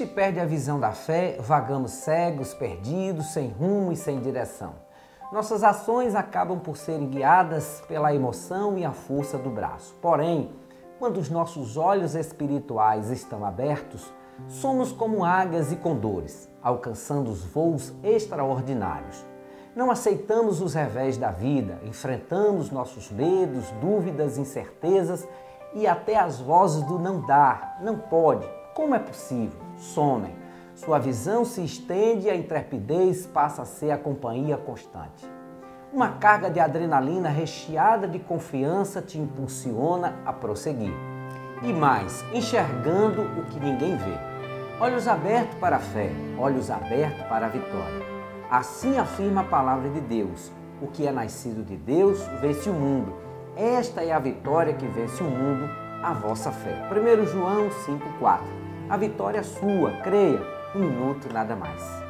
se perde a visão da fé, vagamos cegos, perdidos, sem rumo e sem direção. Nossas ações acabam por serem guiadas pela emoção e a força do braço. Porém, quando os nossos olhos espirituais estão abertos, somos como águias e condores, alcançando os voos extraordinários. Não aceitamos os revés da vida, enfrentamos nossos medos, dúvidas, incertezas e até as vozes do não dá, não pode, como é possível, somem. Sua visão se estende e a intrepidez passa a ser a companhia constante. Uma carga de adrenalina recheada de confiança te impulsiona a prosseguir. E mais, enxergando o que ninguém vê. Olhos abertos para a fé, olhos abertos para a vitória. Assim afirma a palavra de Deus. O que é nascido de Deus, vence o mundo. Esta é a vitória que vence o mundo, a vossa fé. 1 João 5,4. A vitória é sua, creia, um minuto nada mais.